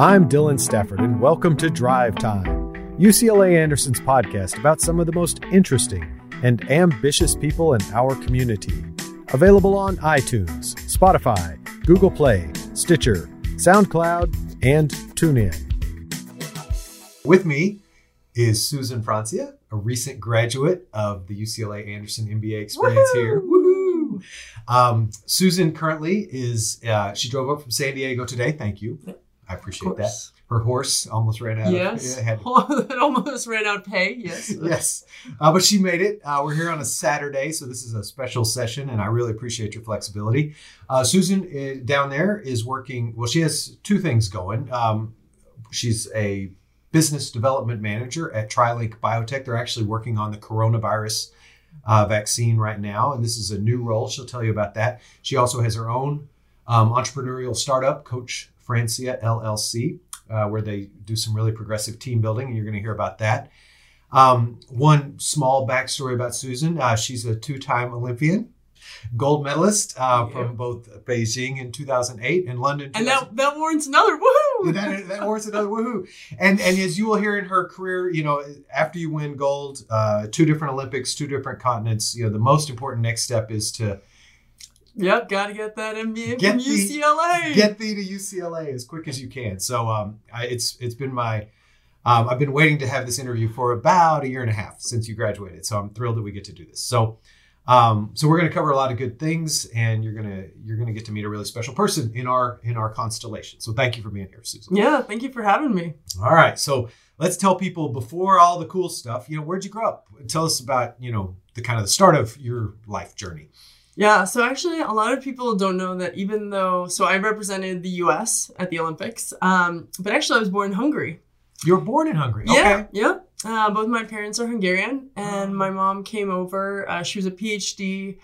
I'm Dylan Stafford, and welcome to Drive Time, UCLA Anderson's podcast about some of the most interesting and ambitious people in our community. Available on iTunes, Spotify, Google Play, Stitcher, SoundCloud, and TuneIn. With me is Susan Francia, a recent graduate of the UCLA Anderson MBA experience. Woo-hoo! Here. Woohoo! Susan currently is, she drove up from San Diego today. Thank you. I appreciate that. Her horse almost ran out. Yes. It almost ran out pay. Yes. Yes. But she made it. We're here on a Saturday, so this is a special session, and I really appreciate your flexibility. Susan down there is working. Well, she has two things going. She's a business development manager at TriLink Biotech. They're actually working on the coronavirus vaccine right now, and this is a new role. She'll tell you about that. She also has her own entrepreneurial startup, Coach Francia LLC, where they do some really progressive team building, and you're going to hear about that. One small backstory about Susan, she's a two-time Olympian, gold medalist from both Beijing in 2008 and London. And that warrants another woohoo! That warrants another woohoo! And as you will hear in her career, you know, after you win gold, two different Olympics, two different continents, you know, the most important next step is to gotta get that MBA from UCLA. Get thee to UCLA as quick as you can. So it's been my, I've been waiting to have this interview for about a year and a half since you graduated. So I'm thrilled that we get to do this. So, we're going to cover a lot of good things, and you're going to get to meet a really special person in our constellation. So thank you for being here, Susan. Yeah, thank you for having me. All right, so let's tell people before all the cool stuff. You know, where'd you grow up? Tell us about the start of your life journey. Yeah, so actually a lot of people don't know that even though, so I represented the U.S. at the Olympics, but actually I was born in Hungary. You were born in Hungary? Yeah, okay. Yeah. Both my parents are Hungarian, and my mom came over. She was a PhD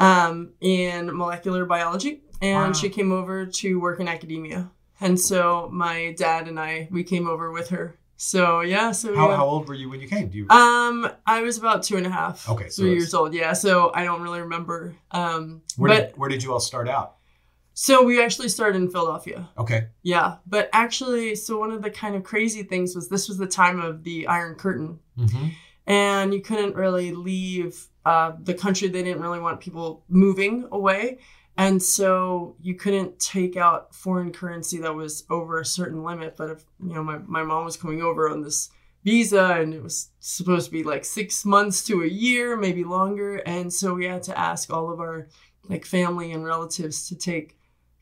in molecular biology, and she came over to work in academia. And so my dad and I, we came over with her. So how old were you when you came? I was about 2.5. Okay, so 3 years old. Yeah, so I don't really remember. Where did you all start out? So we actually started in Philadelphia. Okay. Yeah, but actually, so one of the kind of crazy things was this was the time of the Iron Curtain, and you couldn't really leave the country. They didn't really want people moving away. And so you couldn't take out foreign currency that was over a certain limit. But if, my mom was coming over on this visa, and it was supposed to be like 6 months to a year, maybe longer. And so we had to ask all of our family and relatives to take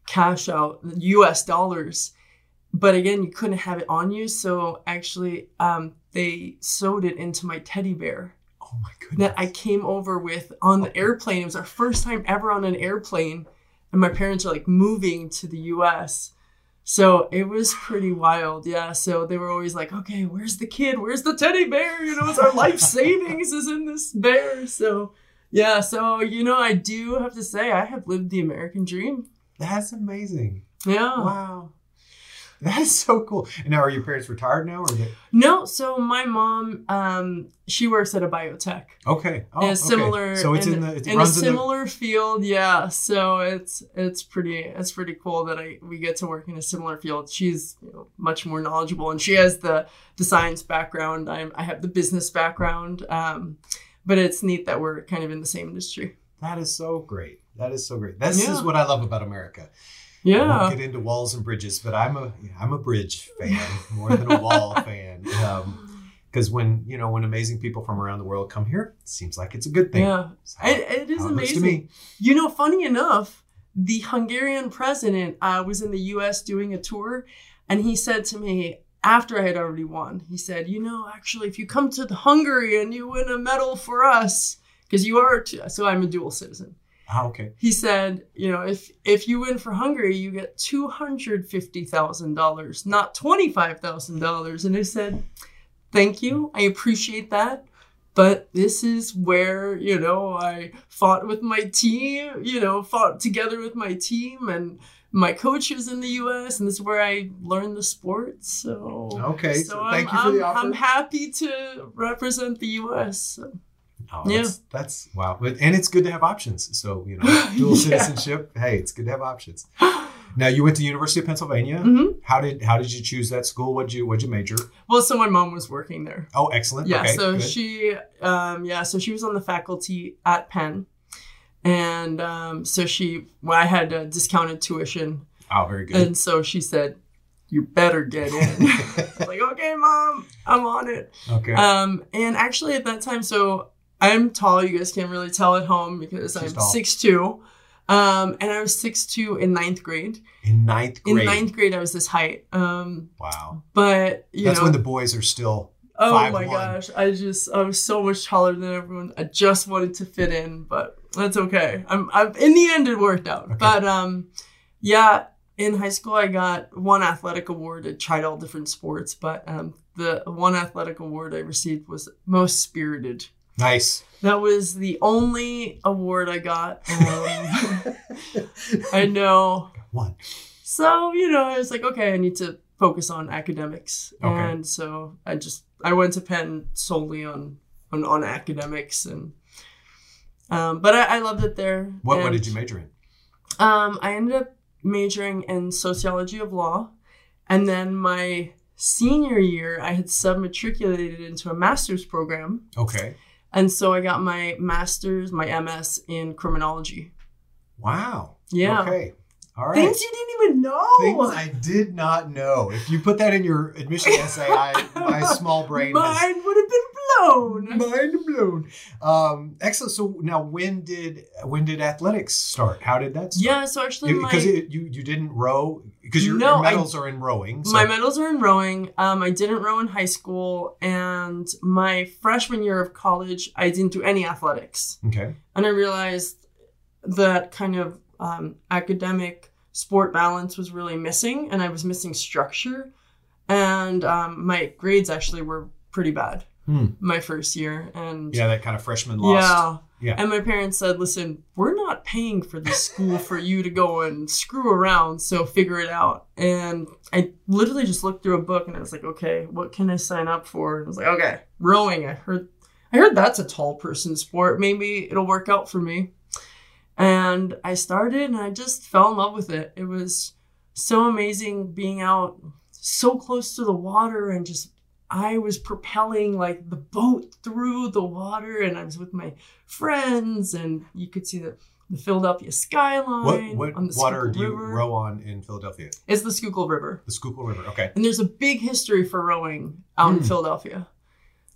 cash out, US dollars. But again, you couldn't have it on you. So actually, they sewed it into my teddy bear. Oh my goodness. That I came over with on the airplane. It was our first time ever on an airplane. And my parents are moving to the US. So it was pretty wild. Yeah. So they were always like, okay, where's the kid? Where's the teddy bear? It's our life savings is in this bear. So yeah. So, I do have to say I have lived the American dream. That's amazing. Yeah. Wow. That is so cool. And now, are your parents retired now? No. So my mom, she works at a biotech. Okay. Oh, and similar. Okay. So it's in a similar field. Yeah. So it's pretty cool that we get to work in a similar field. She's much more knowledgeable, and she has the science background. I have the business background. But it's neat that we're kind of in the same industry. That is so great. This is what I love about America. Yeah, I won't get into walls and bridges, but I'm a bridge fan more than a wall fan. Because when amazing people from around the world come here, it seems like it's a good thing. Yeah, it is amazing to me. Funny enough, the Hungarian president was in the U.S. doing a tour, and he said to me after I had already won, he said, actually, if you come to Hungary and you win a medal for us, because you are so I'm a dual citizen. Ah, okay. He said, if you win for Hungary, you get $250,000, not $25,000. And I said, thank you. I appreciate that. But this is where, I fought with my team, fought together with my team and my coaches in the U.S. And this is where I learned the sport. So, okay. So thank you for the offer. I'm happy to represent the U.S. So. Oh, yeah. That's wow. And it's good to have options. So, dual citizenship. Hey, it's good to have options. Now, you went to the University of Pennsylvania. Mm-hmm. How did you choose that school? What'd you major? Well, so my mom was working there. Oh, excellent. Yeah, okay, so good. She was on the faculty at Penn, and I had discounted tuition. Oh, very good. And so she said, "You better get in." I was like, "Okay, Mom, I'm on it." Okay. And actually at that time, so I'm tall. You guys can't really tell at home because I'm 6'2". And I was 6'2" in ninth grade. I was this height. Wow. But, that's when the boys are still 5'1". Oh, my gosh. I was so much taller than everyone. I just wanted to fit in, but that's okay. In the end, it worked out. Okay. But, in high school, I got one athletic award. I tried all different sports, but the one athletic award I received was Most Spirited. Nice. That was the only award I got. I know. One. So, I was like, okay, I need to focus on academics. Okay. And so I went to Penn solely on academics. And but I loved it there. What did you major in? I ended up majoring in sociology of law. And then my senior year, I had submatriculated into a master's program. Okay. And so I got my master's, my MS in criminology. Wow. Yeah. Okay. All right. Things you didn't even know. Things I did not know. If you put that in your admission essay, my small brain. Mine would have been blown. Excellent. So now, when did athletics start? How did that start? Yeah. So actually, because you didn't row because your medals are in rowing. So. My medals are in rowing. I didn't row in high school, and my freshman year of college, I didn't do any athletics. Okay. And I realized that kind of academic sport balance was really missing, and I was missing structure, and my grades actually were pretty bad. My first year, and that kind of freshman lost. Yeah. And my parents said, "Listen, we're not paying for this school for you to go and screw around, so figure it out." And I literally just looked through a book, and I was like, "Okay, what can I sign up for?" And I was like, "Okay, rowing. I heard that's a tall person sport. Maybe it'll work out for me." And I started, and I just fell in love with it. It was so amazing being out so close to the water, and just I was propelling like the boat through the water, and I was with my friends, and you could see the Philadelphia skyline. What on the water Schuylkill River. You row on in Philadelphia? It's the Schuylkill River. The Schuylkill River, okay. And there's a big history for rowing out in Philadelphia.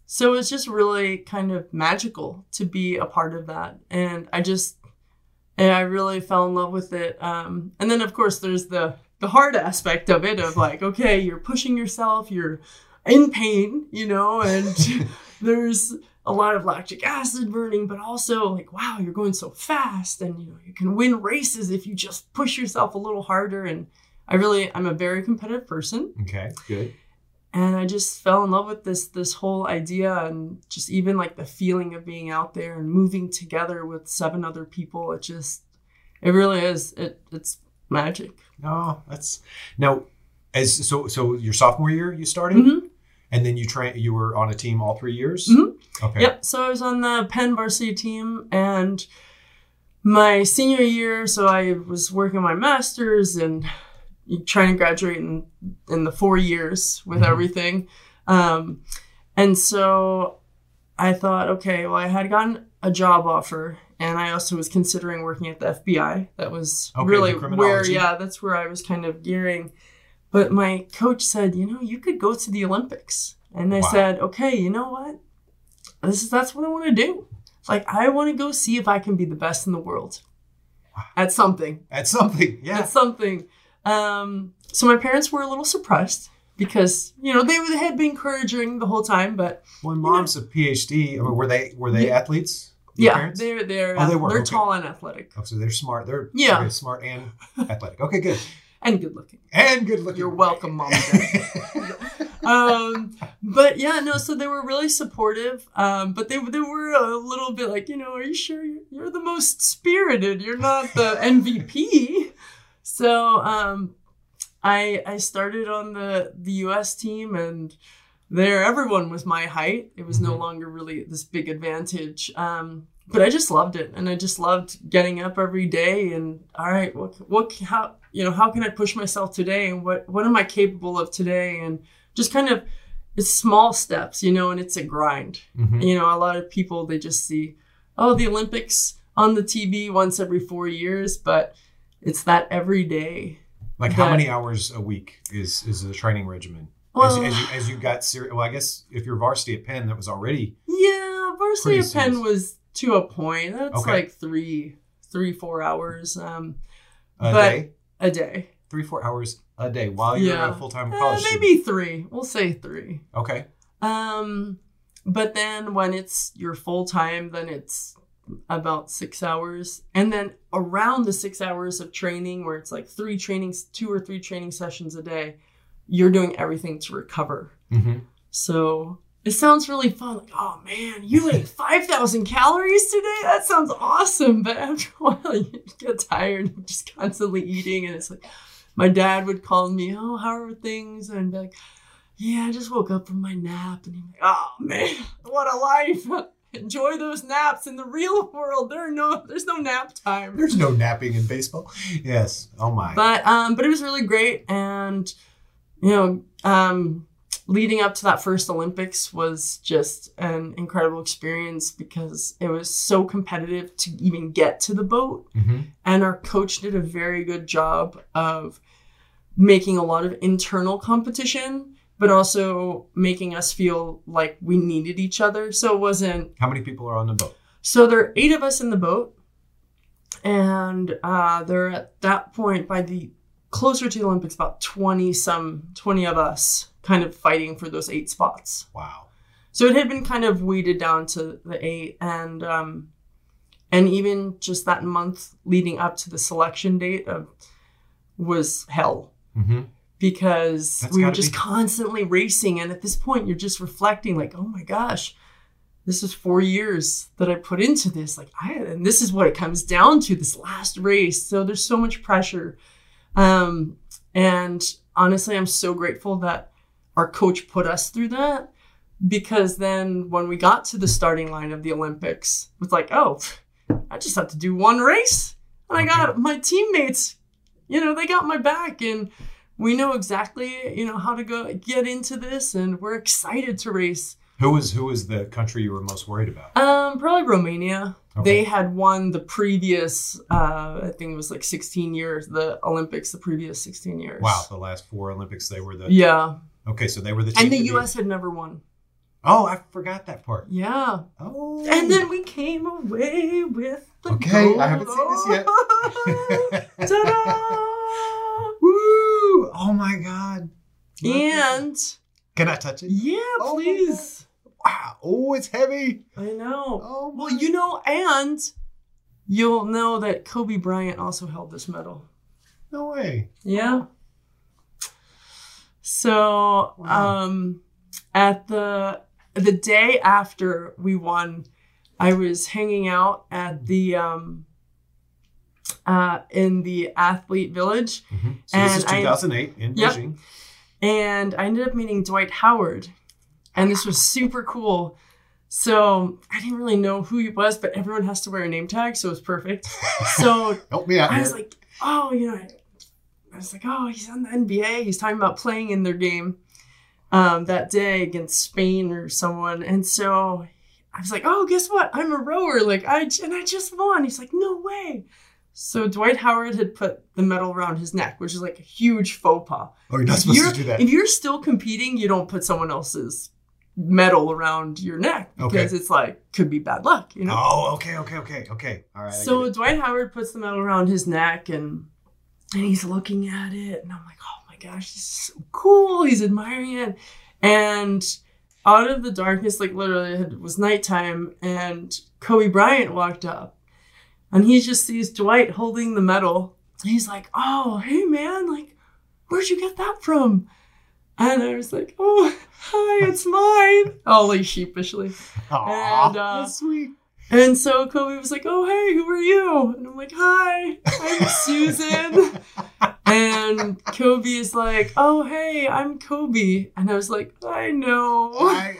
So it's just really kind of magical to be a part of that. And I really fell in love with it. And then, of course, there's the hard aspect of it of like, okay, you're pushing yourself, you're in pain, and there's a lot of lactic acid burning, but also like, wow, you're going so fast, and you can win races if you just push yourself a little harder. And I'm a very competitive person. Okay, good. And I just fell in love with this whole idea, and just even like the feeling of being out there and moving together with 7 other people. It really is. It's magic. Oh, so your sophomore year you started? Mm-hmm. And then you were on a team all 3 years? Mm-hmm. Okay. Yep. So I was on the Penn varsity team, and my senior year, so I was working my master's and trying to graduate in the 4 years with everything. And so I thought, okay, well, I had gotten a job offer, and I also was considering working at the FBI. That was really where, that's where I was kind of gearing. But my coach said, you could go to the Olympics. And I said, okay, you know what? That's what I want to do. Like, I want to go see if I can be the best in the world. Wow. At something. So my parents were a little surprised because, they had been encouraging the whole time. But well, mom's a PhD. I mean, were they athletes? Yeah, parents? They're tall and athletic. Oh, so they're smart. They're smart and athletic. Okay, good. And good looking. You're welcome, Mom. But so they were really supportive. But they were a little bit like, are you sure you're the most spirited? You're not the MVP. So I started on the U.S. team, and there everyone was my height. It was no longer really this big advantage. But I just loved it, and I just loved getting up every day and all right, what how you know, how can I push myself today, and what am I capable of today? And just kind of, it's small steps, you know, and it's a grind. Mm-hmm. You know, a lot of people, they just see, oh, the Olympics on the TV once every 4 years, but it's that every day. Like how many hours a week is the training regimen? Well, as you got serious, well, I guess if you're varsity at Penn, that was already. Yeah, varsity at Penn was to a point. That's okay. Like three, 4 hours. A day. 3-4 hours a day while you're a full-time college student. Maybe three. We'll say three. Okay. But then when it's your full-time, then it's about 6 hours. And then around the 6 hours of training, where it's like two or three training sessions a day, you're doing everything to recover. Mm-hmm. So it sounds really fun. Like, oh man, you ate 5,000 calories today? That sounds awesome. But after a while, you get tired of just constantly eating. And it's like, my dad would call me, oh, how are things? And I'd be like, yeah, I just woke up from my nap. And he'd be like, oh man, what a life. Enjoy those naps in the real world. There's no nap time. There's no napping in baseball. Yes. Oh my. But it was really great. And, you know, leading up to that first Olympics was just an incredible experience because it was so competitive to even get to the boat. Mm-hmm. And our coach did a very good job of making a lot of internal competition, but also making us feel like we needed each other. So it wasn't... How many people are on the boat? So there are 8 of us in the boat. And there are at that point by the... closer to the Olympics, about 20 of us kind of fighting for those 8 spots. Wow. So it had been kind of weeded down to the 8. And even just that month leading up to the selection date was hell. Mm-hmm. Because we were just constantly racing. And at this point, you're just reflecting like, oh my gosh, this is 4 years that I put into this. Like, and this is what it comes down to, this last race. So there's so much pressure. And honestly, I'm so grateful that our coach put us through that, because then when we got to the starting line of the Olympics, it was like, oh, I just have to do one race. And I got my teammates, you know, they got my back, and we know exactly, you know, how to go get into this, and we're excited to race. Who was the country you were most worried about? Probably Romania. Okay. They had won the previous, I think it was like 16 years, the Olympics, the previous 16 years. Wow, the last 4 Olympics, they were the... Yeah. Okay, so they were the team. And the U.S. had never won. Oh, I forgot that part. Yeah. Oh. And then we came away with the gold. I haven't seen this yet. Ta-da! Woo! Oh, my God. Love this. Can I touch it? Yeah, please. Wow. Oh, it's heavy. I know. Oh, well, you know, and you'll know that Kobe Bryant also held this medal. No way. Yeah. So, wow. At the day after we won, I was hanging out at the in the athlete village. Mm-hmm. So and this is 2008 in Beijing. And I ended up meeting Dwight Howard. And this was super cool. So I didn't really know who he was, but everyone has to wear a name tag. So it was perfect. So help me out I was here. Like, oh, you know, I was like, oh, he's on the NBA. He's talking about playing in their game that day against Spain or someone. And so I was like, oh, guess what? I'm a rower. Like I just won. He's like, no way. So Dwight Howard had put the medal around his neck, which is like a huge faux pas. Oh, you're not supposed to do that. If you're still competing, you don't put someone else's medal around your neck because it's like, could be bad luck, you know? Oh, okay. All right. So Dwight Howard puts the medal around his neck and he's looking at it. And I'm like, oh my gosh, this is so cool. He's admiring it. And out of the darkness, like literally it was nighttime, and Kobe Bryant walked up. And he just sees Dwight holding the medal. He's like, oh, hey, man, like, where'd you get that from? And I was like, oh, hi, it's mine. Oh, like sheepishly. Aww, and, that's sweet. And so Kobe was like, oh, hey, who are you? And I'm like, hi, I'm Susan. And Kobe is like, oh, hey, I'm Kobe. And I was like, I know. I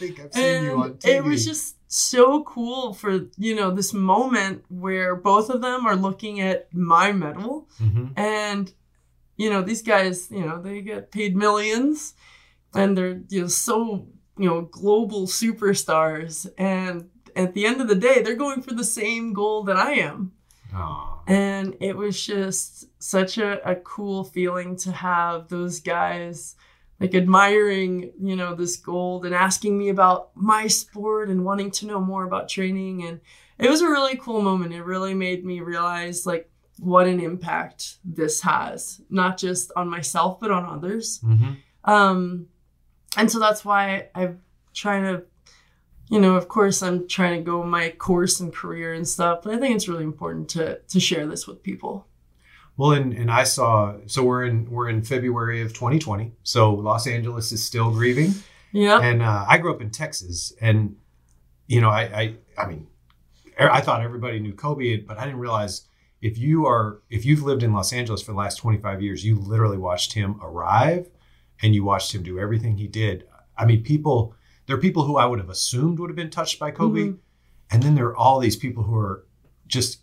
think I've seen you on TV. It was just so cool for, you know, this moment where both of them are looking at my medal. Mm-hmm. And, you know, these guys, you know, they get paid millions and they're, you know, so, you know, global superstars. And at the end of the day, they're going for the same goal that I am. Oh. And it was just such a cool feeling to have those guys like admiring, you know, this gold and asking me about my sport and wanting to know more about training. And it was a really cool moment. It really made me realize like what an impact this has, not just on myself, but on others. Mm-hmm. And so that's why I'm trying to, you know, of course I'm trying to go my course and career and stuff, but I think it's really important to share this with people. Well, and I saw, so we're in February of 2020. So Los Angeles is still grieving. Yeah. And I grew up in Texas, and, you know, I mean, I thought everybody knew Kobe, but I didn't realize if you've lived in Los Angeles for the last 25 years, you literally watched him arrive and you watched him do everything he did. I mean, there are people who I would have assumed would have been touched by Kobe. Mm-hmm. And then there are all these people who are just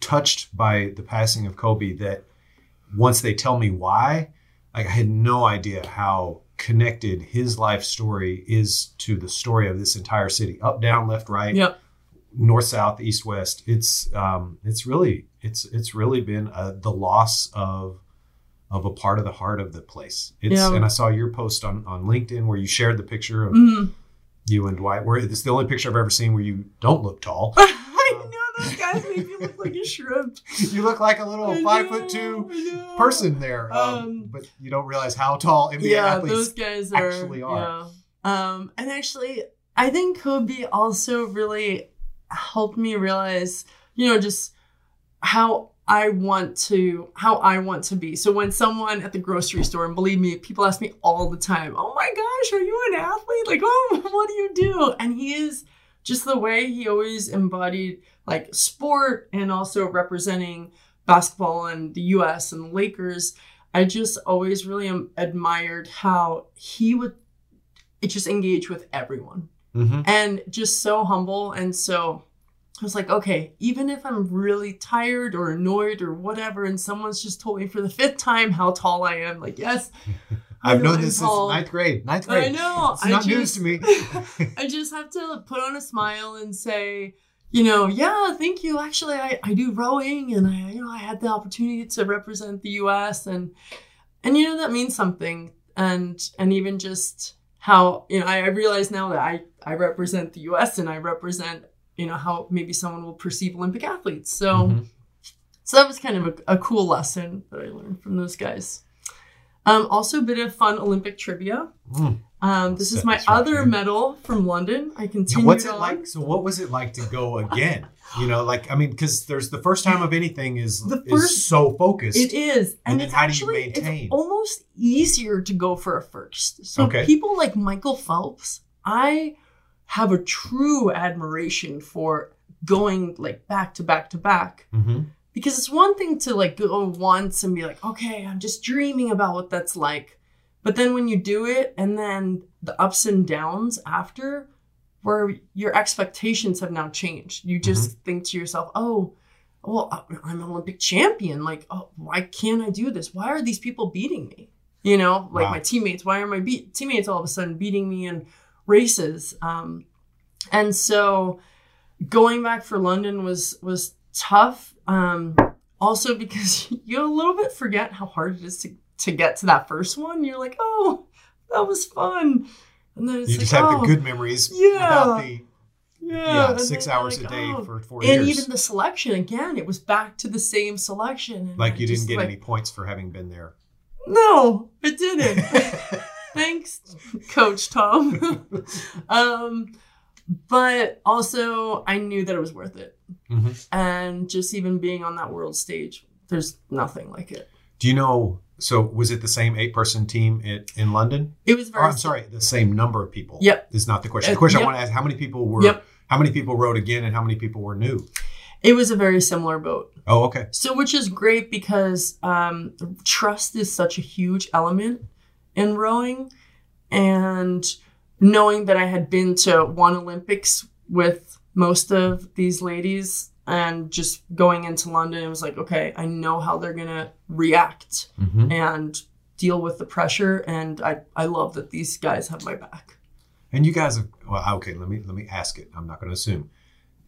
touched by the passing of Kobe that once they tell me why, like I had no idea how connected his life story is to the story of this entire city, up, down, left, right, yep, north, south, east, west. It's really been the loss of a part of the heart of the place. And I saw your post on LinkedIn where you shared the picture of you and Dwight, where it's the only picture I've ever seen where you don't look tall. Those guys make you look like a shrimp. You look like a little 5'2" person there, but you don't realize how tall NBA athletes those guys actually are. Yeah. And actually, I think Kobe also really helped me realize, you know, just how I want to be. So when someone at the grocery store, and believe me, people ask me all the time, "Oh my gosh, are you an athlete? Like, oh, what do you do?" And he is just the way he always embodied like sport and also representing basketball and the US and the Lakers. I just always really admired how he would just engage with everyone, mm-hmm, and just so humble. And so I was like, okay, even if I'm really tired or annoyed or whatever, and someone's just told me for the fifth time how tall I am, like, yes, I've known this since ninth grade. I know. It's not news to me. I just have to put on a smile and say, you know, yeah, thank you. Actually, I do rowing, and I had the opportunity to represent the U.S. and you know, that means something. And even just how, you know, I realize now that I represent the U.S. and I represent, you know, how maybe someone will perceive Olympic athletes. So, mm-hmm, so that was kind of a cool lesson that I learned from those guys. Also a bit of fun Olympic trivia. Mm. This is my other medal from London. I continue. What's it like? So what was it like to go again? You know, like, I mean, because there's the first time of anything is so focused. It is. And then it's how actually, do you maintain? It's almost easier to go for a first. So people like Michael Phelps, I have a true admiration for going like back to back to back. Mm-hmm. Because it's one thing to like go once and be like, okay, I'm just dreaming about what that's like. But then when you do it, and then the ups and downs after, where your expectations have now changed. You just think to yourself, oh, well, I'm an Olympic champion. Like, oh, why can't I do this? Why are these people beating me? You know, like my teammates, why are my teammates all of a sudden beating me in races? And so going back for London was tough. Also because you a little bit forget how hard it is to get to that first one. You're like, oh, that was fun. And then it's you like, just have the good memories without the 6 hours like, a day for 4 years. And even the selection, again, it was back to the same selection. And like you didn't get any points for having been there. No, I didn't. Thanks, Coach Tom. But also I knew that it was worth it. Mm-hmm. And just even being on that world stage, there's nothing like it. Do you know, so was it the same 8-person team in London? It was very the same number of people. Yep. Is not the question. The question I want to ask, how many people rowed again and how many people were new? It was a very similar boat. Oh, okay. So which is great because trust is such a huge element in rowing, and knowing that I had been to one Olympics with most of these ladies, and just going into London, it was like, okay, I know how they're going to react mm-hmm. and deal with the pressure. And I love that these guys have my back. And you guys have, well, okay, let me ask it. I'm not going to assume.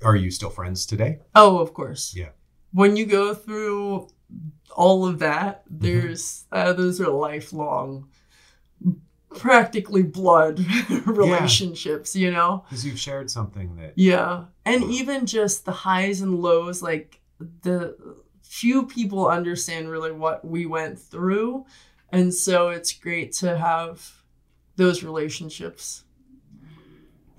Are you still friends today? Oh, of course. Yeah. When you go through all of that, there's, mm-hmm. Those are lifelong, practically blood relationships, yeah. You know? Because you've shared something that... Yeah. And even just the highs and lows, like the few people understand really what we went through. And so it's great to have those relationships.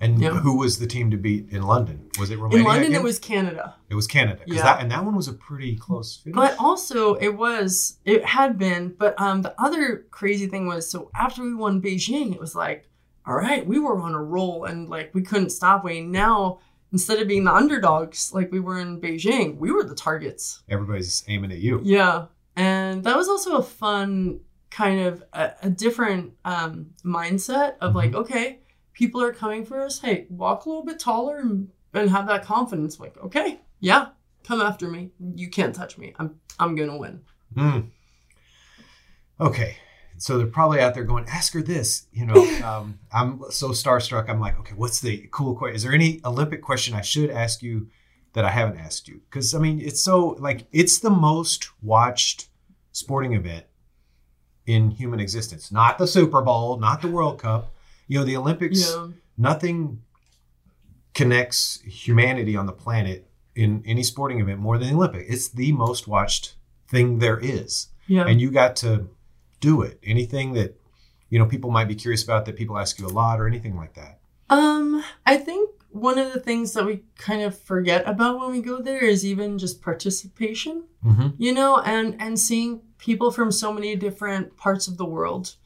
And yeah. Who was the team to beat in London? Was it Romania? In London, again? It was Canada. It was Canada. Yeah. That one was a pretty close finish. But also, it had been. But the other crazy thing was, so after we won Beijing, it was like, all right, we were on a roll and like we couldn't stop. Now, instead of being the underdogs like we were in Beijing, we were the targets. Everybody's aiming at you. Yeah. And that was also a fun kind of a different mindset of mm-hmm. like, okay, people are coming for us. Hey, walk a little bit taller and have that confidence. Like, okay, yeah, come after me. You can't touch me. I'm going to win. Mm. Okay. So they're probably out there going, ask her this. You know, I'm so starstruck. I'm like, okay, what's the cool question? Is there any Olympic question I should ask you that I haven't asked you? Because, I mean, it's so, like, it's the most watched sporting event in human existence. Not the Super Bowl, not the World Cup. You know, the Olympics, yeah. Nothing connects humanity on the planet in any sporting event more than the Olympics. It's the most watched thing there is. Yeah. And you got to do it. Anything that, you know, people might be curious about that people ask you a lot or anything like that? I think one of the things that we kind of forget about when we go there is even just participation, mm-hmm. you know, and seeing people from so many different parts of the world.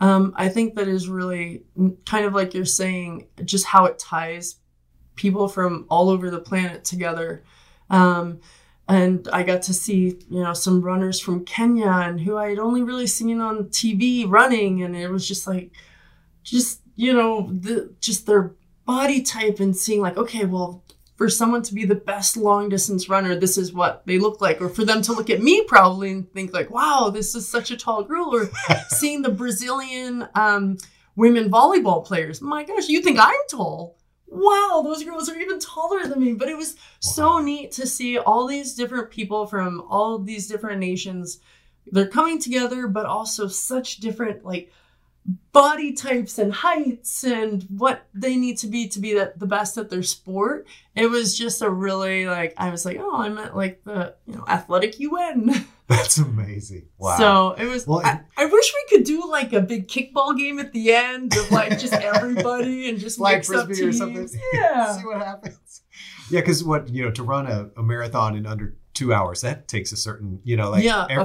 I think that is really kind of like you're saying, just how it ties people from all over the planet together. And I got to see, you know, some runners from Kenya and who I had only really seen on TV running. And it was just like, just, you know, just their body type and seeing like, okay, well, for someone to be the best long distance runner, this is what they look like. Or for them to look at me probably and think like, wow, this is such a tall girl. Or seeing the Brazilian women volleyball players. My gosh, you think I'm tall? Wow, those girls are even taller than me. But it was so neat to see all these different people from all these different nations. They're coming together, but also such different like body types and heights and what they need to be the best at their sport. It was just a really like, I was like, oh, I'm at like the, you know, athletic UN. That's amazing. Wow. So it was, well, I wish we could do like a big kickball game at the end of like just everybody and just like Frisbee or something. Yeah. See what happens. Yeah. Cause what, you know, to run a marathon in under 2 hours, that takes a certain, you know, like a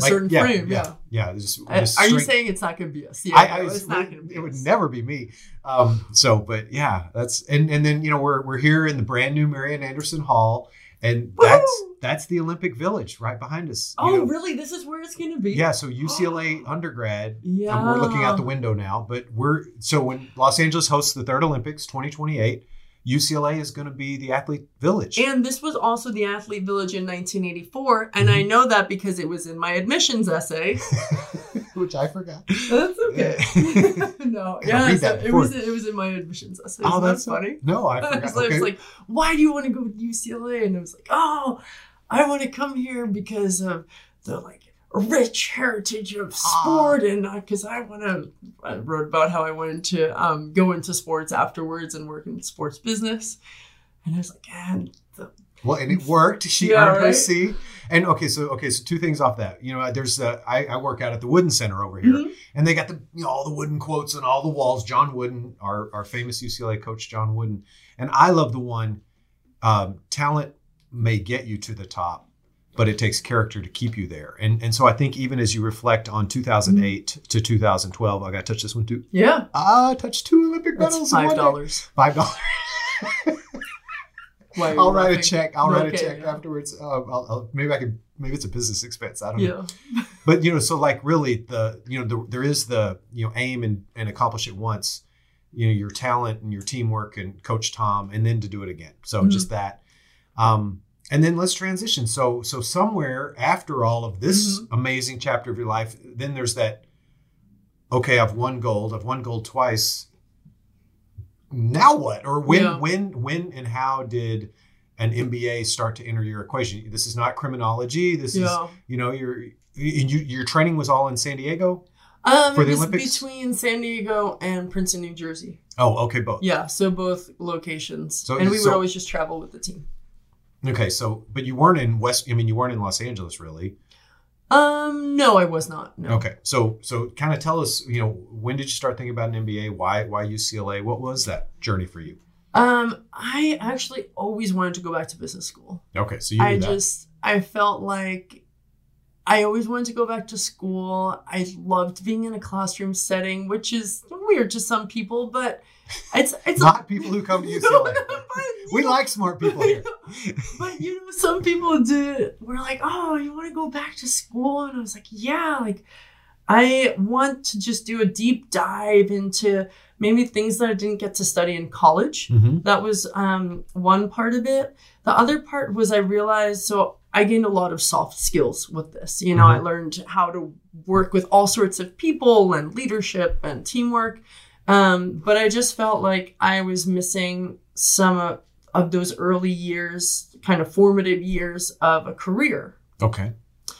certain frame. Yeah. Yeah. Just are you saying it's not going to be us? Yeah. It would never be me. But yeah, that's, and then, you know, we're here in the brand new Marian Anderson Hall, and woo-hoo! that's the Olympic Village right behind us. Oh, you know, really? This is where it's going to be? Yeah. So UCLA undergrad. Yeah. And we're looking out the window now, but so when Los Angeles hosts the third Olympics, 2028, UCLA is going to be the athlete village. And this was also the athlete village in 1984. And mm-hmm. I know that because it was in my admissions essay. Which I forgot. That's okay. No. Yeah. So it was in my admissions essay. Oh, that's funny. No, I forgot. So okay. I was like, why do you want to go to UCLA? And I was like, oh, I want to come here because of the like rich heritage of sport, and because I wrote about how I wanted to go into sports afterwards and work in sports business, and I was like, and it worked. She earned her C. And so two things off that. You know, there's I work out at the Wooden Center over here, mm-hmm. and they got the all the wooden quotes on all the walls. John Wooden, our famous UCLA coach, John Wooden, and I love the one. Talent may get you to the top, but it takes character to keep you there. And so I think even as you reflect on 2008 mm-hmm. to 2012, I got to touch this one too. Yeah. I touched two Olympic medals. That's $5. $5. I'll write a check. Afterwards. Maybe it's a business expense. I don't know. But, you know, so like really there is the, you know, aim and accomplish it once. your talent and your teamwork and Coach Tom, and then to do it again. So just that. And then let's transition. So somewhere after all of this amazing chapter of your life, then there's that, okay, I've won gold twice. Now what? Or when and how did an MBA start to enter your equation? This is not criminology. This is, your training was all in San Diego for the Olympics? Between San Diego and Princeton, New Jersey. Oh, okay, both. Yeah, so both locations. So we would always just travel with the team. Okay, so, but you weren't in you weren't in Los Angeles, really. No, I was not. No. Okay, so kind of tell us, when did you start thinking about an MBA? Why UCLA? What was that journey for you? I actually always wanted to go back to business school. Okay, so you knew that. I felt like I always wanted to go back to school. I loved being in a classroom setting, which is weird to some people, but it's not people who come to UCLA. We like smart people here. But some people were like, "Oh, you want to go back to school?" And I was like, "Yeah, like I want to just do a deep dive into maybe things that I didn't get to study in college." Mm-hmm. That was one part of it. The other part was I realized I gained a lot of soft skills with this. I learned how to work with all sorts of people and leadership and teamwork. But I just felt like I was missing some of those early years, kind of formative years of a career. Okay.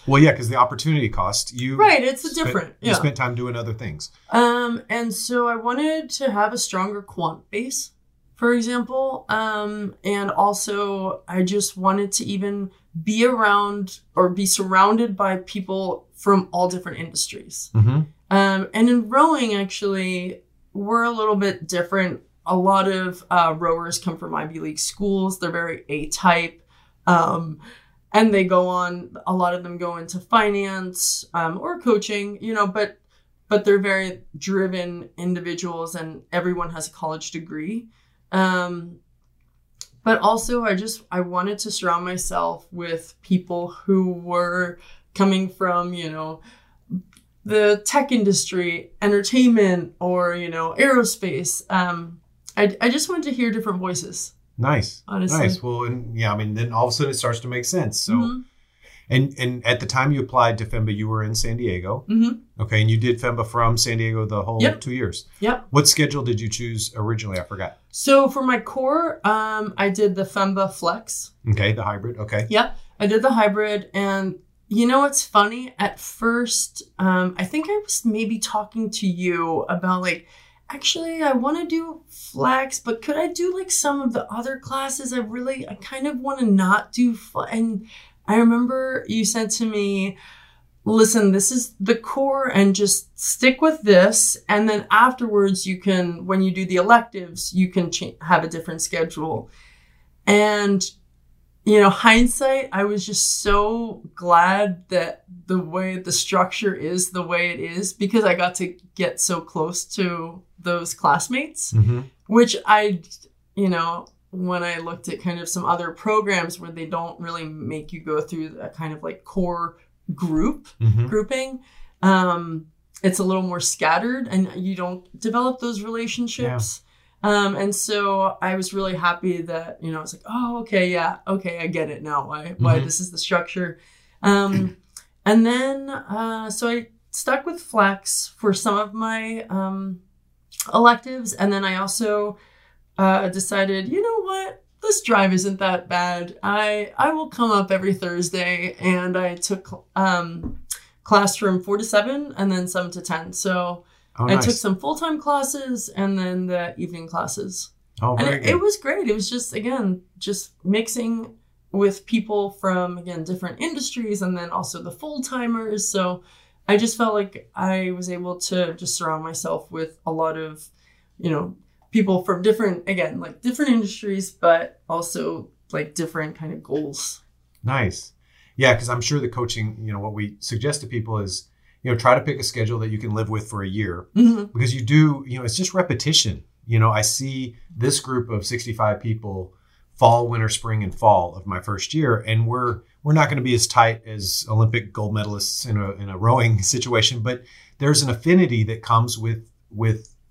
Well, yeah, because the opportunity cost. Right, different. You spent time doing other things. And so I wanted to have a stronger quant base, for example. And also I just wanted to even be around or be surrounded by people from all different industries. Mm-hmm. And in rowing, actually, we're a little bit different. A lot of rowers come from Ivy League schools. They're very A-type. And they go on, a lot of them go into finance or coaching, but they're very driven individuals and everyone has a college degree. But also I wanted to surround myself with people who were coming from, the tech industry, entertainment, or, aerospace. I just wanted to hear different voices. Nice. Honestly. Nice. Well, then all of a sudden it starts to make sense. So, and at the time you applied to FEMBA, you were in San Diego. Mm-hmm. Okay. And you did FEMBA from San Diego the whole 2 years. Yep. What schedule did you choose originally? I forgot. So for my core, I did the FEMBA Flex. Okay. The hybrid. Okay. Yeah. I did the hybrid. And it's funny. At first, I think I was maybe talking to you about actually, I want to do Flex, but could I do some of the other classes? I kind of want to not do Flex. And I remember you said to me, listen, this is the core and just stick with this. And then afterwards you can, when you do the electives, you can have a different schedule. And, hindsight, I was just so glad that the way the structure is the way it is, because I got to get so close to those classmates, which when I looked at kind of some other programs where they don't really make you go through that kind of core grouping, it's a little more scattered and you don't develop those relationships. Yeah. And so I was really happy that, I was like, oh, okay. Yeah. Okay. I get it now. Why this is the structure. And then, so I stuck with Flex for some of my, electives. And then I also, decided, you know what, this drive isn't that bad. I will come up every Thursday, and I took, class from 4 to 7 and then 7 to 10. So, oh, nice. I took some full-time classes and then the evening classes. Oh, and it was great. It was just mixing with people from, different industries and then also the full-timers. So I just felt like I was able to just surround myself with a lot of, people from different industries, but also different kind of goals. Nice. Yeah, because I'm sure the coaching, what we suggest to people is, try to pick a schedule that you can live with for a year, because you do, it's just repetition. I see this group of 65 people fall, winter, spring, and fall of my first year. And we're not going to be as tight as Olympic gold medalists in a rowing situation, but there's an affinity that comes with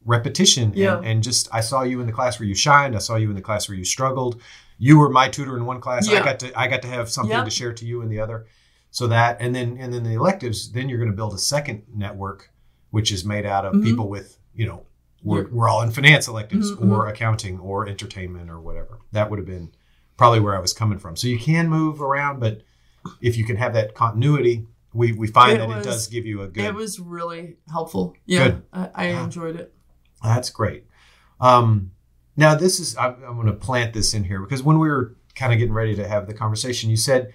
repetition. Yeah. And just, I saw you in the class where you shined. I saw you in the class where you struggled. You were my tutor in one class. Yeah. I got to have something to share to you in the other. So that, and then the electives, then you're going to build a second network, which is made out of people with, we're all in finance electives or accounting or entertainment or whatever. That would have been probably where I was coming from. So you can move around, but if you can have that continuity, we find that it does give you a good... It was really helpful. Yeah, good. I enjoyed it. That's great. Now this is, I'm going to plant this in here because when we were kind of getting ready to have the conversation, you said,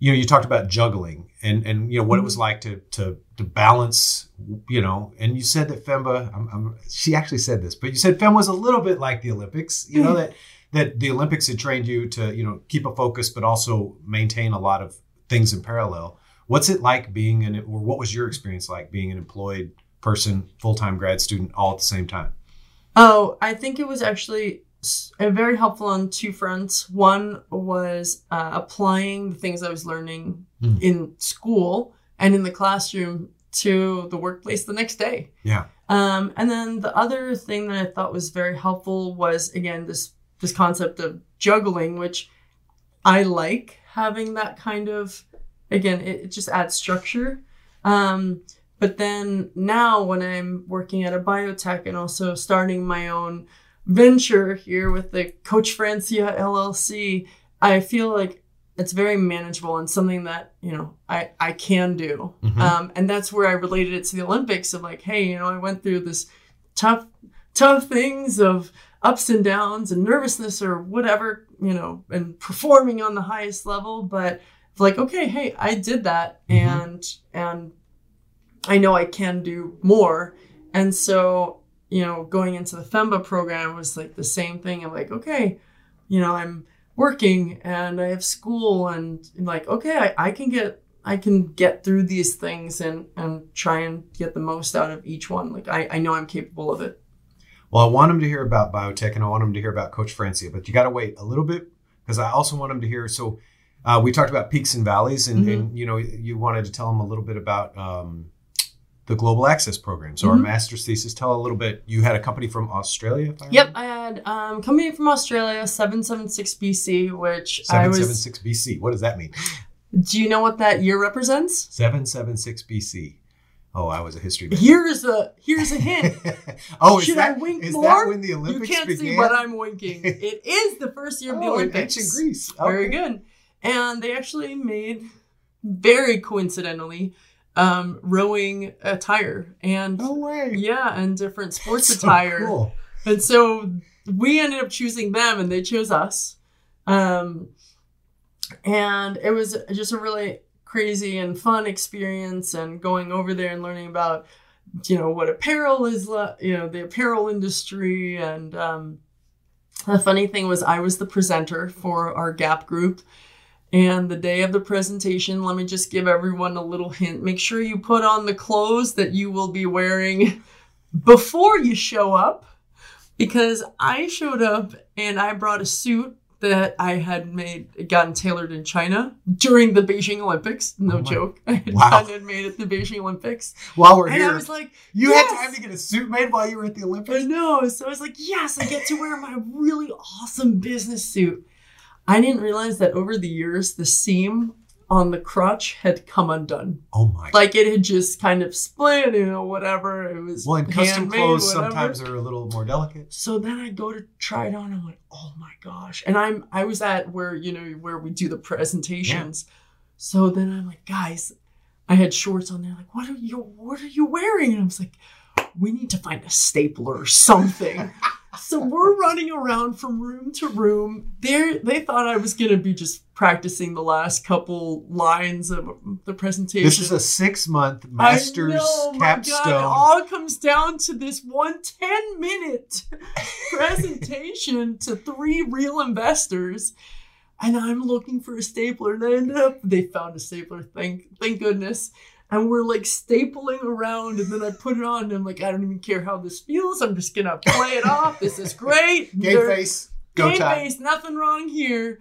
you talked about juggling and what it was like to balance, and you said that FEMBA, she actually said this, but you said FEMBA was a little bit like the Olympics, that the Olympics had trained you to, keep a focus, but also maintain a lot of things in parallel. What's it like being or what was your experience like being an employed person, full-time grad student, all at the same time? Oh, I think it was actually very helpful on two fronts. One was applying the things I was learning in school and in the classroom to the workplace the next day. Yeah. And then the other thing that I thought was very helpful was, again, this concept of juggling, which I like having that kind of, again, it just adds structure. But then now when I'm working at a biotech and also starting my own venture here with the Coach Francia LLC, I feel like it's very manageable and something that, I can do. Mm-hmm. And that's where I related it to the Olympics of like, hey, I went through this tough things of ups and downs and nervousness or whatever, and performing on the highest level. But like, okay, hey, I did that and I know I can do more. And so, going into the FEMBA program was like the same thing. I'm like, okay, I'm working and I have school and like, okay, I can get through these things and try and get the most out of each one. Like I know I'm capable of it. Well, I want them to hear about biotech and I want them to hear about Coach Francia, but you got to wait a little bit because I also want them to hear. So we talked about peaks and valleys and you wanted to tell them a little bit about, the Global Access Program. So our master's thesis, tell a little bit, you had a company from Australia? I had a company from Australia, 776 BC, which 776 BC, what does that mean? Do you know what that year represents? 776 BC. Oh, I was a history major. Here's a hint. Oh, should I wink more? Is that when the Olympics began? You can't see what I'm winking. It is the first year of the Olympics. In ancient Greece. Okay. Very good. And they actually made, very coincidentally, rowing attire and no way. Yeah, and different sports attire. Cool. And so we ended up choosing them and they chose us. And it was just a really crazy and fun experience and going over there and learning about, what apparel is, the apparel industry. And the funny thing was I was the presenter for our Gap group. And the day of the presentation, let me just give everyone a little hint. Make sure you put on the clothes that you will be wearing before you show up, because I showed up and I brought a suit that I had gotten tailored in China during the Beijing Olympics. No joke. I had made it the Beijing Olympics. While we're here. I was like, you had time to get a suit made while you were at the Olympics? I know. So I was like, yes, I get to wear my really awesome business suit. I didn't realize that over the years, the seam on the crotch had come undone. Oh my! Like it had just kind of split, whatever. It was and custom clothes whatever. Sometimes are a little more delicate. So then I go to try it on. I'm like, oh my gosh! And I was at where where we do the presentations. Yeah. So then I'm like, guys, I had shorts on there. Like, what are you wearing? And I was like, we need to find a stapler or something. So we're running around from room to room. They thought I was going to be just practicing the last couple lines of the presentation. This is a 6-month master's capstone. God, it all comes down to this one 10-minute presentation to 3 real investors. And I'm looking for a stapler. And I ended up, they found a stapler, thank goodness. And we're like stapling around, and then I put it on, and I'm like, I don't even care how this feels. I'm just gonna play it off. This is great. Game face, nothing wrong here.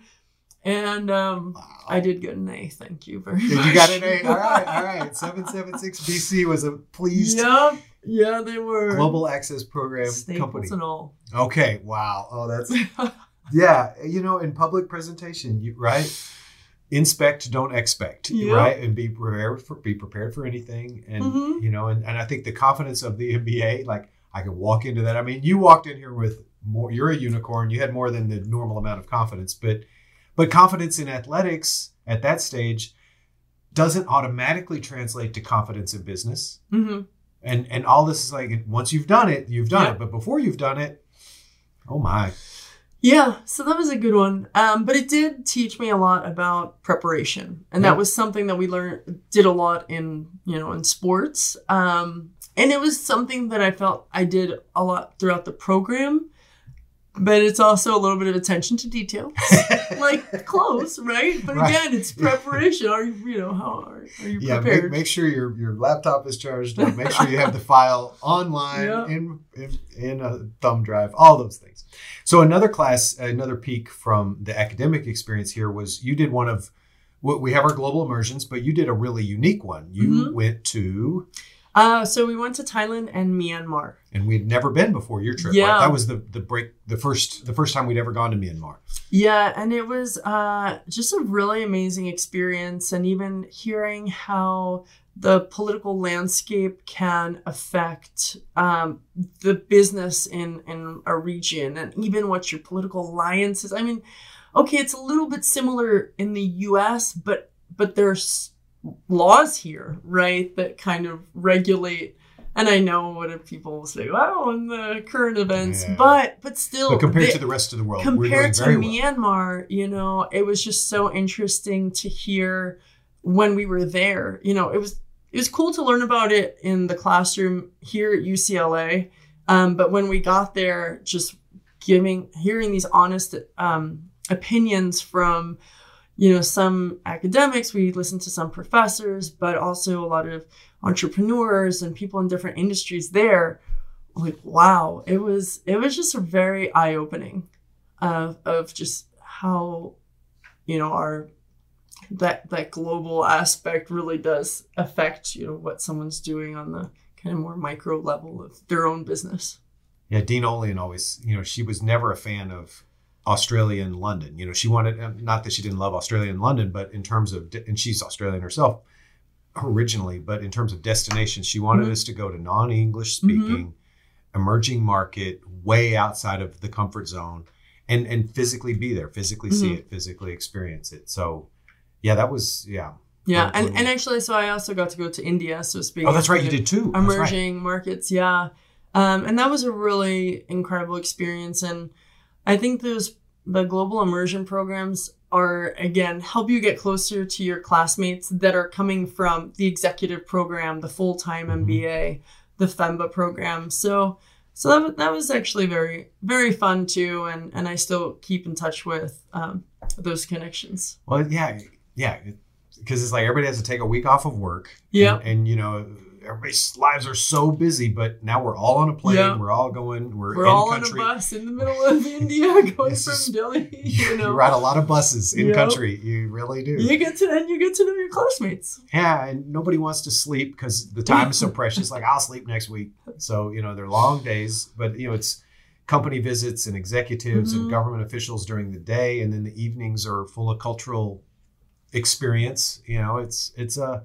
And I did get an A. Thank you very much. You got an A. All right. 776 BC was a pleased. Yep. Yeah, they were. Global Access Program Staples company. And all. Okay, wow. Oh, that's, yeah, you know, in public presentation, you, right? Inspect, don't expect, yeah. Right? And be prepared for anything. And, mm-hmm. you know, and I think the confidence of the MBA, like I could walk into that. I mean, you walked in here with more, you're a unicorn. You had more than the normal amount of confidence, but confidence in athletics at that stage doesn't automatically translate to confidence in business. Mm-hmm. And all this is like, once you've done yeah. it. But before you've done it, oh my. Yeah. So that was a good one. But it did teach me a lot about preparation. And yeah. that was something that we learned, did a lot in, you know, in sports. And it was something that I felt I did a lot throughout the program. But it's also a little bit of attention to detail, like clothes, right? But right. again, it's preparation. Are you, you know, how are you yeah, prepared? Make sure your laptop is charged up. Make sure you have the file online yeah. in a thumb drive, all those things. So another class, another peak from the academic experience here was you did one of what we have our global immersions, but you did a really unique one. You mm-hmm. went to. So we went to Thailand and Myanmar. And we had never been before your trip. Yeah. Right? That was the first time we'd ever gone to Myanmar. Yeah. And it was just a really amazing experience. And even hearing how the political landscape can affect the business in a region and even what your political alliance is. I mean, okay, it's a little bit similar in the U.S., but there's laws here, right, that kind of regulate. And I know what people say, wow, in the current events, yeah. but still. But compared to the rest of the world, compared to Myanmar, well. You know, it was just so interesting to hear when we were there. You know, it was cool to learn about it in the classroom here at UCLA. But when we got there, just hearing these honest opinions from, you know, some academics, we listened to some professors, but also a lot of entrepreneurs and people in different industries there. Like, wow, it was just a very eye-opening of just how, you know, our that global aspect really does affect, you know, what someone's doing on the kind of more micro level of their own business. Yeah, Dean Olian always, you know, she was never a fan of Australia and London. You know, she wanted, not that she didn't love Australia and London, but in terms of, and she's Australian herself originally, but in terms of destinations, she wanted mm-hmm. us to go to non-English speaking, mm-hmm. emerging market, way outside of the comfort zone and physically be there, physically mm-hmm. see it, physically experience it. So yeah, that was, yeah. Yeah. And actually, so I also got to go to India. So speaking. Oh, that's right. You did too. Emerging right. markets. Yeah. And that was a really incredible experience. And I think the global immersion programs are, again, help you get closer to your classmates that are coming from the executive program, the full-time mm-hmm. MBA, the FEMBA program. So that was actually very, very fun too. And I still keep in touch with those connections. Well, yeah. Yeah. Because it's like everybody has to take a week off of work. Yeah. And you know, everybody's lives are so busy, but now we're all on a plane. Yeah. We're all going. We're all country. On a bus in the middle of India, going from Delhi. You know, you ride a lot of buses in country. You really do. You get to know your classmates. Yeah, and nobody wants to sleep because the time is so precious. Like I'll sleep next week. So you know they're long days, but you know it's company visits and executives mm-hmm. and government officials during the day, and then the evenings are full of cultural experience. You know, it's a.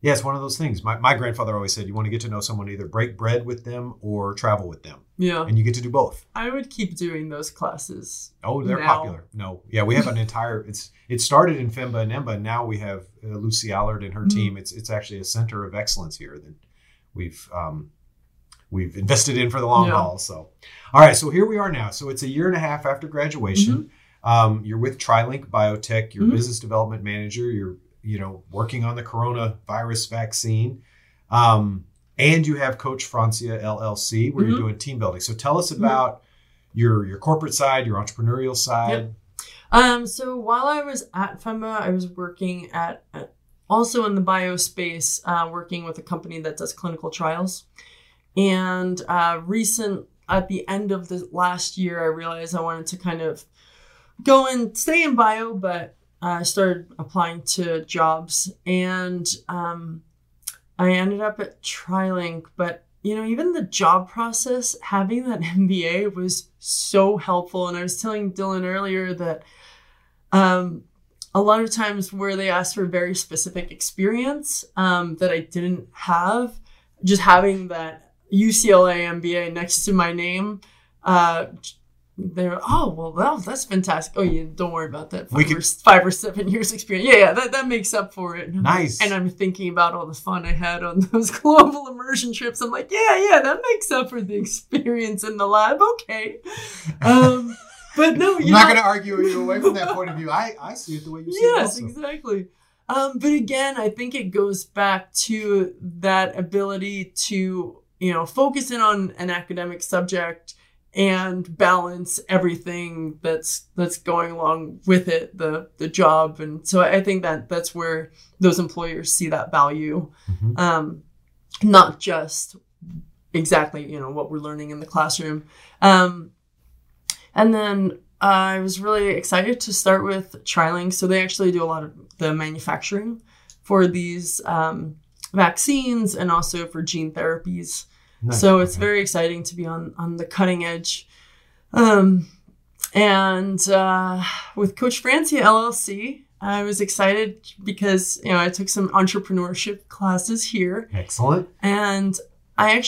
Yeah, it's one of those things. My grandfather always said, you want to get to know someone, either break bread with them or travel with them. Yeah. And you get to do both. I would keep doing those classes. Oh, they're popular. No. Yeah, we have an entire, it started in FEMBA and EMBA. And now we have Lucy Allard and her team. It's actually a center of excellence here that we've invested in for the long haul. So, all right. So here we are now. So it's a year and a half after graduation. Mm-hmm. You're with TriLink Biotech, your mm-hmm. business development manager, you know, working on the coronavirus vaccine. And you have Coach Francia LLC, where mm-hmm. you're doing team building. So tell us about mm-hmm. your corporate side, your entrepreneurial side. Yep. So while I was at FEMBA, I was working at, also in the bio space, working with a company that does clinical trials. And at the end of the last year, I realized I wanted to kind of go and stay in bio, but I started applying to jobs and I ended up at TriLink, but you know, even the job process, having that MBA was so helpful. And I was telling Dylan earlier that a lot of times where they asked for very specific experience that I didn't have, just having that UCLA MBA next to my name, they were, oh, well, that's fantastic. Oh, yeah, don't worry about that. Five or 7 years experience. Yeah, that makes up for it. Nice. And I'm thinking about all the fun I had on those global immersion trips. I'm like, yeah, that makes up for the experience in the lab. Okay. But no, I'm not going to argue you away from that point of view. I see it the way you see it. Yes, exactly. But again, I think it goes back to that ability to, focus in on an academic subject and balance everything that's going along with it, the job. And so I think that's where those employers see that value, mm-hmm. Not just exactly, what we're learning in the classroom. And then I was really excited to start with TriLink. So they actually do a lot of the manufacturing for these vaccines and also for gene therapies. Nice. So it's very exciting to be on the cutting edge. And with Coach Francia LLC, I was excited because, I took some entrepreneurship classes here. Excellent. And I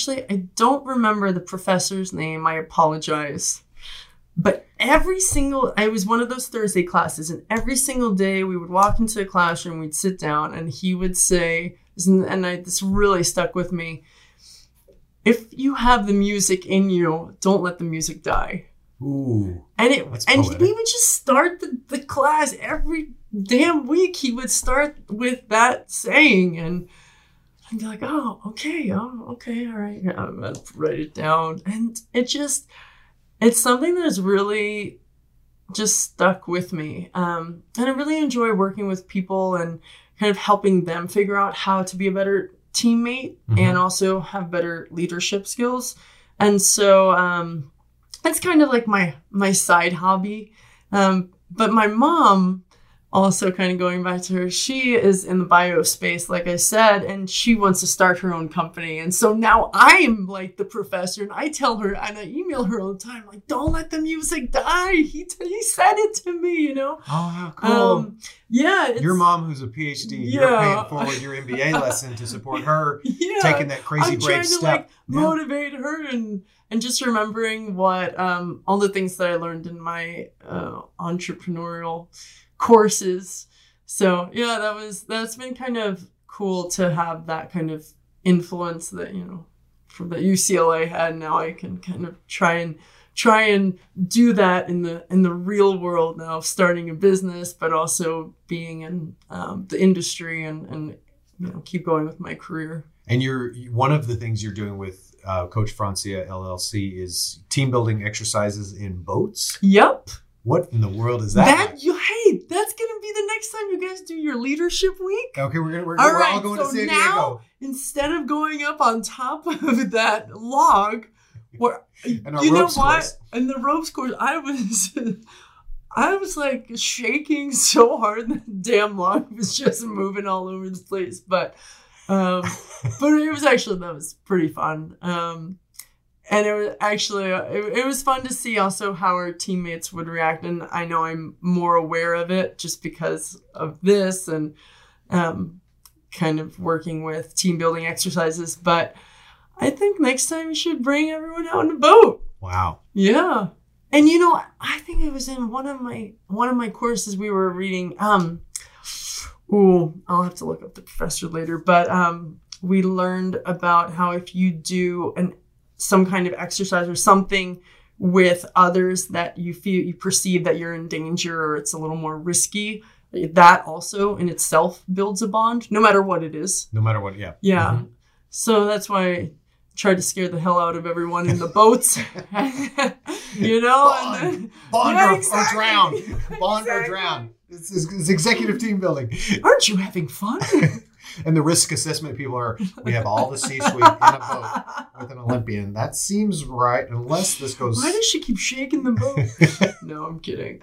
don't remember the professor's name. I apologize. But I was one of those Thursday classes, and every single day we would walk into the classroom, we'd sit down, and he would say, this really stuck with me, if you have the music in you, don't let the music die. Ooh. And we would just start the class every damn week. He would start with that saying, and I'd be like, oh, okay, all right. I'm going to write it down. And it's something that has really just stuck with me. And I really enjoy working with people and kind of helping them figure out how to be a better teammate, mm-hmm. and also have better leadership skills. And so it's kind of like my side hobby. But my mom, also kind of going back to her, she is in the bio space, like I said, and she wants to start her own company. And so now I'm like the professor, and I tell her, and I email her all the time, like, don't let the music die. He said it to me, Oh, how cool. Yeah. Your mom, who's a PhD, you're paying forward your MBA lesson to support her taking that crazy brave step. Motivate her and just remembering what all the things that I learned in my entrepreneurial courses. So that's been kind of cool to have that kind of influence that from the UCLA had. Now I can kind of try and do that in the real world now, starting a business, but also being in the industry and keep going with my career. And you're one of the things you're doing with Coach Francia LLC is team building exercises in boats. Yep. What in the world is that? That's going to be the next time you guys do your leadership week. Okay, we're all going to San Diego. Now, instead of going up on top of that log, in the ropes course, I was like shaking so hard that damn log was just moving all over the place. But but it was actually, that was pretty fun. And it was actually, it was fun to see also how our teammates would react. And I know I'm more aware of it just because of this and kind of working with team building exercises. But I think next time you should bring everyone out in a boat. Wow. Yeah. And, I think it was in one of my courses we were reading. I'll have to look up the professor later. But we learned about how if you do some kind of exercise or something with others that you perceive that you're in danger or it's a little more risky, that also in itself builds a bond, no matter what it is. No matter what, yeah. Yeah. Mm-hmm. So that's why I tried to scare the hell out of everyone in the boats. Bond or drown. It's executive team building. Aren't you having fun? And the risk assessment people we have all the C-suite in a boat with an Olympian. That seems right, unless this goes... Why does she keep shaking the boat? No, I'm kidding.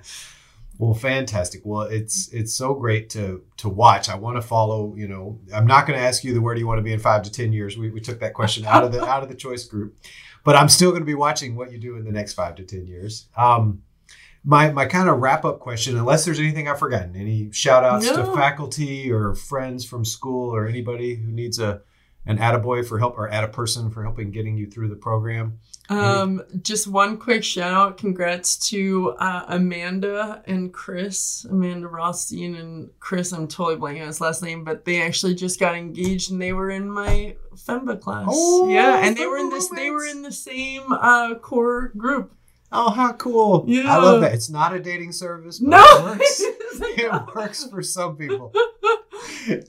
Well, fantastic. Well, it's so great to watch. I want to follow, you know, I'm not going to ask you the where do you want to be in 5 to 10 years. We took that question out of the choice group, but I'm still going to be watching what you do in the next 5 to 10 years. My kind of wrap up question, unless there's anything I've forgotten, any shout outs to faculty or friends from school or anybody who needs an attaboy for help or attaperson for helping getting you through the program. Just one quick shout out. Congrats to Amanda and Chris, Amanda Rothstein and Chris. I'm totally blanking on his last name, but they actually just got engaged and they were in my FEMBA class. Oh, yeah, and they were in the same core group. Oh, how cool. Yeah. I love that. It's not a dating service, but it works. It works for some people.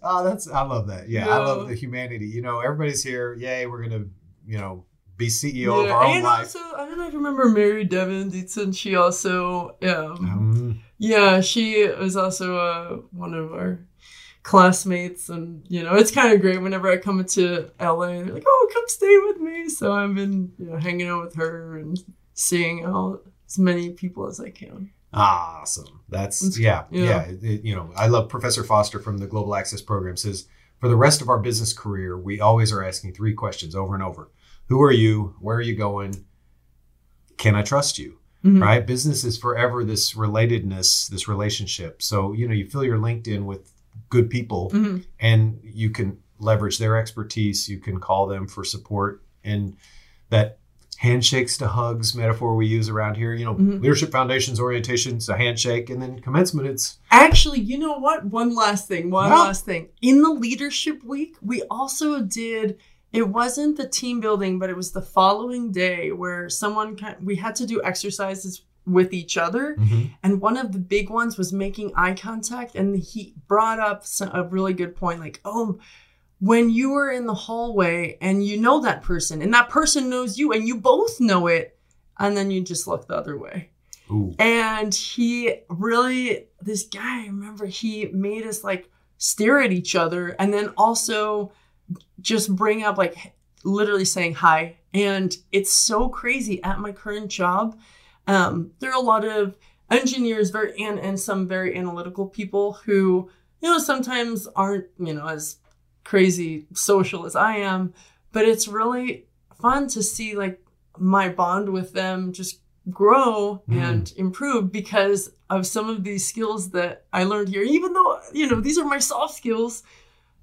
Oh, I love that. Yeah, no. I love the humanity. You know, everybody's here. Yay, we're going to, you know, be CEO of our own life. Also, I don't know if you remember Mary Devin Dietzen. She also, she was also one of our classmates. And, you know, it's kind of great whenever I come into LA, they're like, oh, come stay with me. So I've been hanging out with her and seeing as many people as I can. Awesome. That's I love Professor Foster from the Global Access Program says, for the rest of our business career, we always are asking three questions over and over. Who are you? Where are you going? Can I trust you? Mm-hmm. Right? Business is forever this relatedness, this relationship. So, you know, you fill your LinkedIn with good people mm-hmm. and you can leverage their expertise. You can call them for support, and that handshakes to hugs metaphor we use around here. You know, mm-hmm. Leadership Foundation's orientation's a handshake, and then commencement, it's... Actually, you know what? One last thing. In the leadership week, we also did... It wasn't the team building, but it was the following day where we had to do exercises with each other. Mm-hmm. And one of the big ones was making eye contact. And he brought up a really good point, like, oh... When you were in the hallway and you know that person and that person knows you and you both know it, and then you just look the other way. Ooh. And this guy, I remember he made us like stare at each other and then also just bring up like literally saying hi. And it's so crazy at my current job. There are a lot of engineers and some very analytical people who, you know, sometimes aren't, you know, as crazy social as I am, but it's really fun to see like my bond with them just grow and improve because of some of these skills that I learned here, even though, you know, these are my soft skills,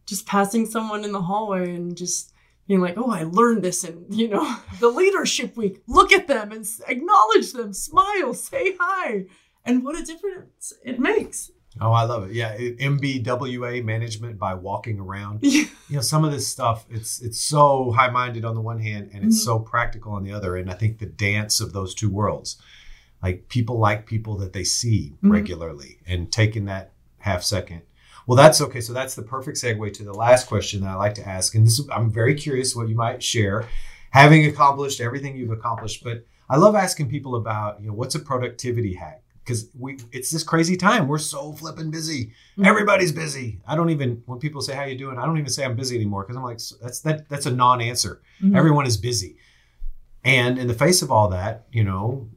just passing someone in the hallway and just being like, oh, I learned this in, you know, the leadership week, look at them and acknowledge them, smile, say hi. And what a difference it makes. Oh, I love it. Yeah. MBWA, management by walking around. You know, some of this stuff, it's so high-minded on the one hand, and it's so practical on the other. And I think the dance of those two worlds, like people that they see regularly and taking that half second. Well, that's okay. So that's the perfect segue to the last question that I like to ask. And I'm very curious what you might share, having accomplished everything you've accomplished. But I love asking people about, you know, what's a productivity hack? Because it's this crazy time. We're so flipping busy. Mm-hmm. Everybody's busy. I don't even, when people say, how you doing? I don't even say I'm busy anymore. Because I'm like, that's a non-answer. Mm-hmm. Everyone is busy. And in the face of all that, you know,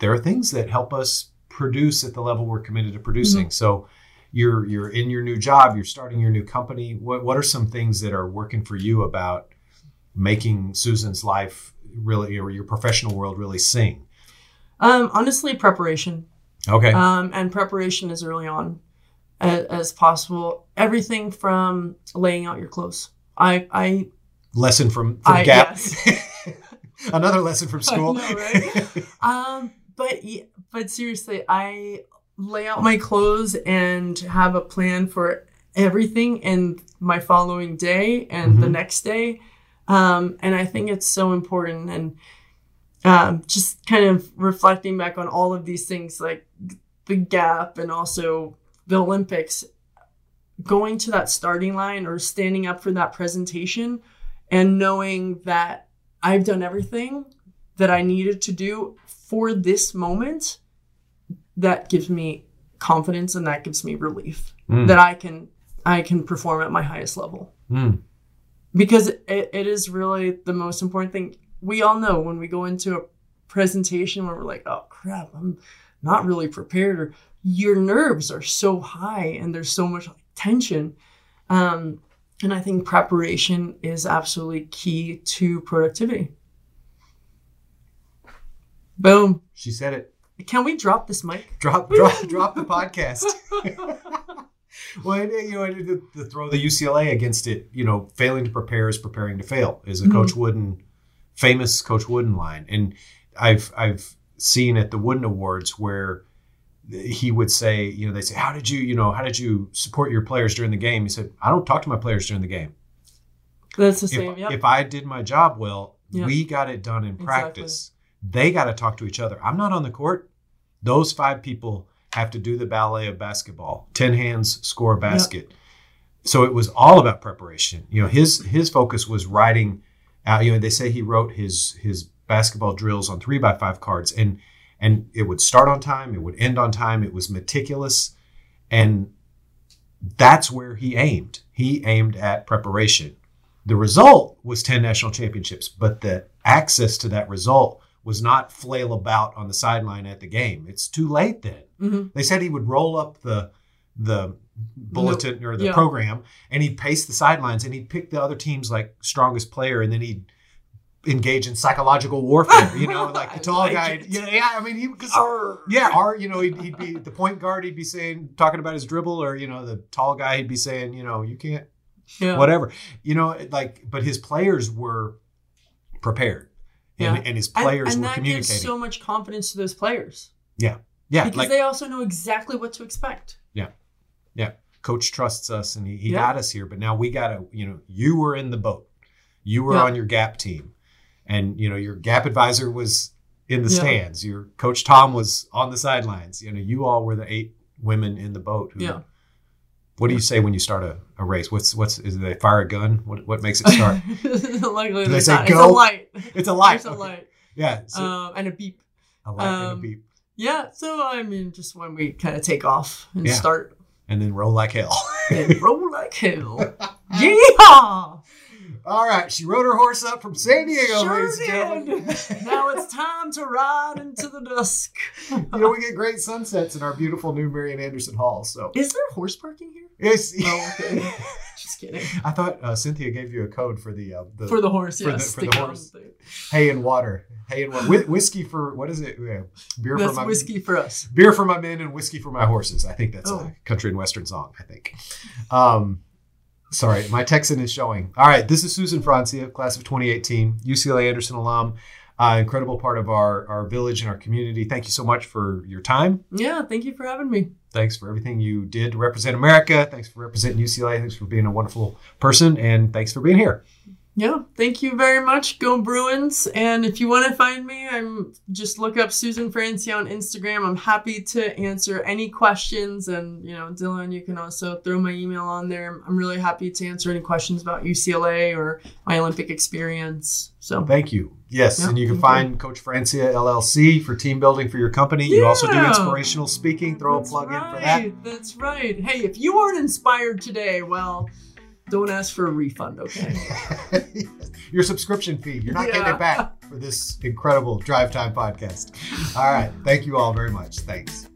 there are things that help us produce at the level we're committed to producing. Mm-hmm. So you're in your new job, you're starting your new company. What are some things that are working for you about making Susan's life really, or your professional world really sing? Honestly, preparation. Okay. And preparation as early on as possible. Everything from laying out your clothes. Lesson from Gap. Yes. Another lesson from school. I know, right? But seriously, I lay out my clothes and have a plan for everything and my following day and the next day. And I think it's so important. And just kind of reflecting back on all of these things, like the Gap and also the Olympics, going to that starting line or standing up for that presentation and knowing that I've done everything that I needed to do for this moment, that gives me confidence and that gives me relief that I can perform at my highest level. Because it is really the most important thing. We all know when we go into a presentation where we're like, oh, crap, I'm not really prepared. your nerves are so high and there's so much tension. And I think preparation is absolutely key to productivity. Boom. She said it. Can we drop this mic? Drop the podcast. Well, you know, to throw the UCLA against it, you know, failing to prepare is preparing to fail is a mm-hmm. famous Coach Wooden line. And I've seen at the Wooden Awards where he would say, you know, they say, how did you support your players during the game? He said, I don't talk to my players during the game. That's the same. If I did my job well, we got it done in practice. They got to talk to each other. I'm not on the court. Those five people have to do the ballet of basketball. 10 hands, score a basket. Yep. So it was all about preparation. You know, his focus was writing out. You know, they say he wrote his basketball drills on 3x5 cards, and it would start on time, it would end on time. It was meticulous, and that's where he aimed. He aimed at preparation. The result was 10 national championships, but the access to that result was not flail about on the sideline at the game. It's too late then. Mm-hmm. They said he would roll up the bulletin or the program, and he'd pace the sidelines, and he'd pick the other team's like strongest player, and then he'd engage in psychological warfare. You know, like the tall guy. Yeah, I mean, he'd be the point guard. He'd be saying, talking about his dribble, or, you know, the tall guy, he'd be saying, you know, you can't, whatever. You know, like, but his players were prepared. And his players were communicating. And that gives so much confidence to those players. Yeah. Yeah. Because they also know exactly what to expect. Yeah. Yeah. Coach trusts us, and he got us here, but now we got to, you know, you were in the boat. You were on your GAP team, and, you know, your GAP advisor was in the stands. Your Coach Tom was on the sidelines. You know, you all were the 8 women in the boat. Who, what do you say when you start a race? Is they fire a gun? What makes it start? Luckily, do they say not. Go? It's a light. It's a light. It's a light. Yeah. So, and a beep. A light and a beep. Yeah. So, I mean, just when we kind of take off and start. And then roll like hell. And roll like hell. Yeehaw! All right. She rode her horse up from San Diego. Sure did. Now it's time to ride into the dusk. You know, we get great sunsets in our beautiful new Marian Anderson Hall. So, is there horse parking here? Yes. Oh, okay. Just kidding. I thought Cynthia gave you a code for the for the horse. For the horse. Hay and water. Hay and water. Whiskey for, what is it? Beer that's for my whiskey for us. Beer for my men and whiskey for my horses. I think that's a country and western song. I think. Sorry, my Texan is showing. All right, this is Susan Francia, class of 2018, UCLA Anderson alum, incredible part of our village and our community. Thank you so much for your time. Yeah, thank you for having me. Thanks for everything you did to represent America. Thanks for representing UCLA. Thanks for being a wonderful person, and thanks for being here. Yeah, thank you very much. Go Bruins. And if you want to find me, I'm just look up Susan Francia on Instagram. I'm happy to answer any questions. And, you know, Dylan, you can also throw my email on there. I'm really happy to answer any questions about UCLA or my Olympic experience. So thank you. Yes. Yeah, and you can find Coach Francia LLC for team building for your company. Yeah. You also do inspirational speaking. Throw a plug in for that. That's right. Hey, if you weren't inspired today, well, don't ask for a refund, okay? Your subscription fee. You're not getting it back for this incredible Drive Time podcast. All right. Thank you all very much. Thanks.